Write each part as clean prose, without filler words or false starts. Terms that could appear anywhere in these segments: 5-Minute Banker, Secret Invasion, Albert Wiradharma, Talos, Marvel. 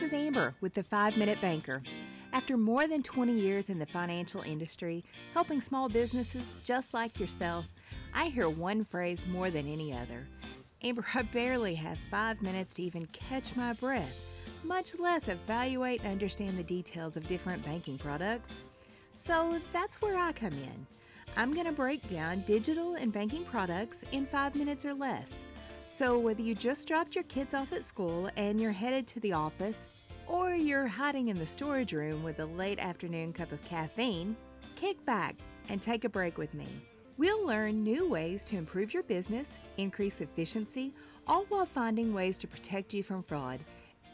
This is Amber with the 5-Minute Banker. After more than 20 years in the financial industry, helping small businesses just like yourself, I hear one phrase more than any other. Amber, I barely have 5 minutes to even catch my breath, much less evaluate and understand the details of different banking products. So that's where I come in. I'm going to break down digital and banking products in 5 minutes or less. So whether you just dropped your kids off at school and you're headed to the office, or you're hiding in the storage room with a late afternoon cup of caffeine, kick back and take a break with me. We'll learn new ways to improve your business, increase efficiency, all while finding ways to protect you from fraud,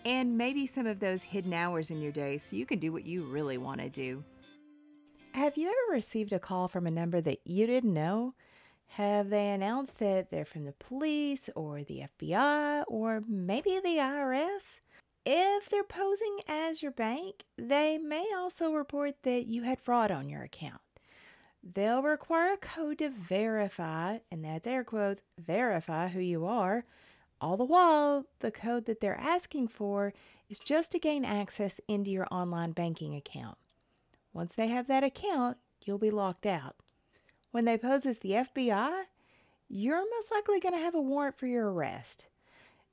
and maybe some of those hidden hours in your day so you can do what you really want to do. Have you ever received a call from a number that you didn't know? Have they announced that they're from the police or the FBI or maybe the IRS? If they're posing as your bank, they may also report that you had fraud on your account. They'll require a code to verify, and that's air quotes, verify who you are. All the while, the code that they're asking for is just to gain access into your online banking account. Once they have that account, you'll be locked out. When they pose as the FBI, you're most likely going to have a warrant for your arrest.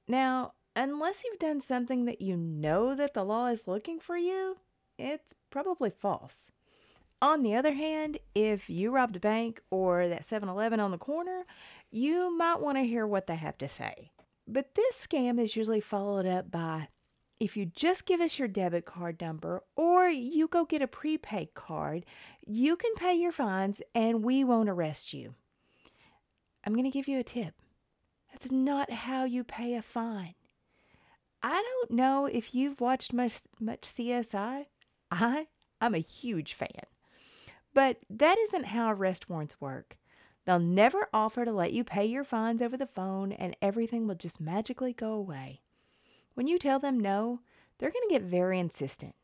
Now, unless you've done something that you know that the law is looking for you, it's probably false. On the other hand, if you robbed a bank or that 7-Eleven on the corner, you might want to hear what they have to say. But this scam is usually followed up by, if you just give us your debit card number or you go get a prepaid card, you can pay your fines and we won't arrest you. I'm going to give you a tip. That's not how you pay a fine. I don't know if you've watched much CSI. I'm a huge fan. But that isn't how arrest warrants work. They'll never offer to let you pay your fines over the phone and everything will just magically go away. When you tell them no, they're going to get very insistent.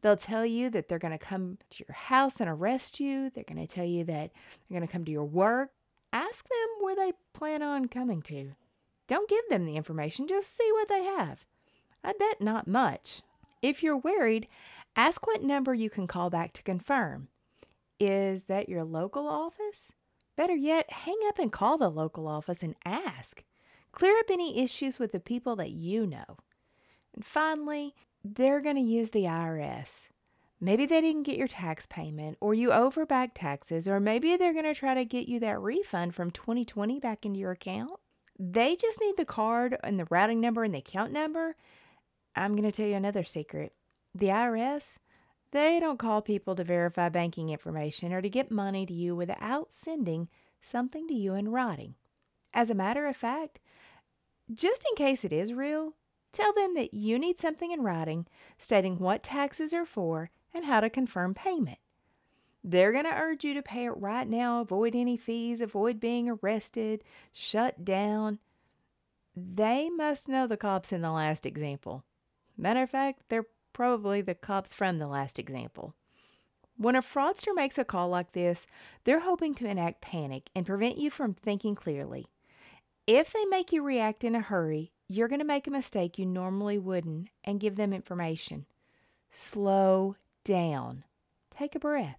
They'll tell you that they're going to come to your house and arrest you. They're going to tell you that they're going to come to your work. Ask them where they plan on coming to. Don't give them the information. Just see what they have. I bet not much. If you're worried, ask what number you can call back to confirm. Is that your local office? Better yet, hang up and call the local office and ask. Clear up any issues with the people that you know. And finally, they're going to use the IRS. Maybe they didn't get your tax payment, or you owe for back taxes, or maybe they're going to try to get you that refund from 2020 back into your account. They just need the card and the routing number and the account number. I'm going to tell you another secret. The IRS, they don't call people to verify banking information or to get money to you without sending something to you in writing. As a matter of fact, just in case it is real, tell them that you need something in writing stating what taxes are for and how to confirm payment. They're going to urge you to pay it right now, avoid any fees, avoid being arrested, shut down. They must know the cops in the last example. Matter of fact, they're probably the cops from the last example. When a fraudster makes a call like this, they're hoping to enact panic and prevent you from thinking clearly. If they make you react in a hurry, you're going to make a mistake you normally wouldn't and give them information. Slow down. Take a breath.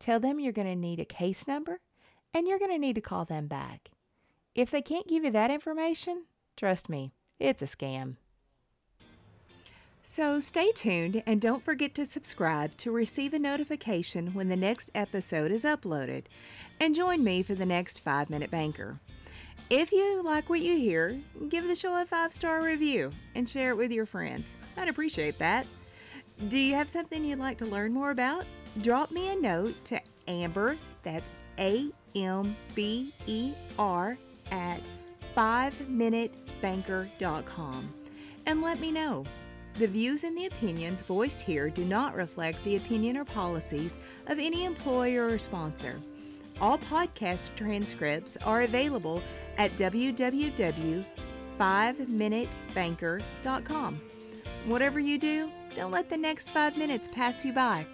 Tell them you're going to need a case number and you're going to need to call them back. If they can't give you that information, trust me, it's a scam. So stay tuned and don't forget to subscribe to receive a notification when the next episode is uploaded. And join me for the next 5-Minute Banker. If you like what you hear, give the show a 5-star review and share it with your friends. I'd appreciate that. Do you have something you'd like to learn more about? Drop me a note to Amber, that's AMBER, at 5minutebanker.com and let me know. The views and the opinions voiced here do not reflect the opinion or policies of any employer or sponsor. All podcast transcripts are available at www.5minutebanker.com. Whatever you do, don't let the next 5 minutes pass you by.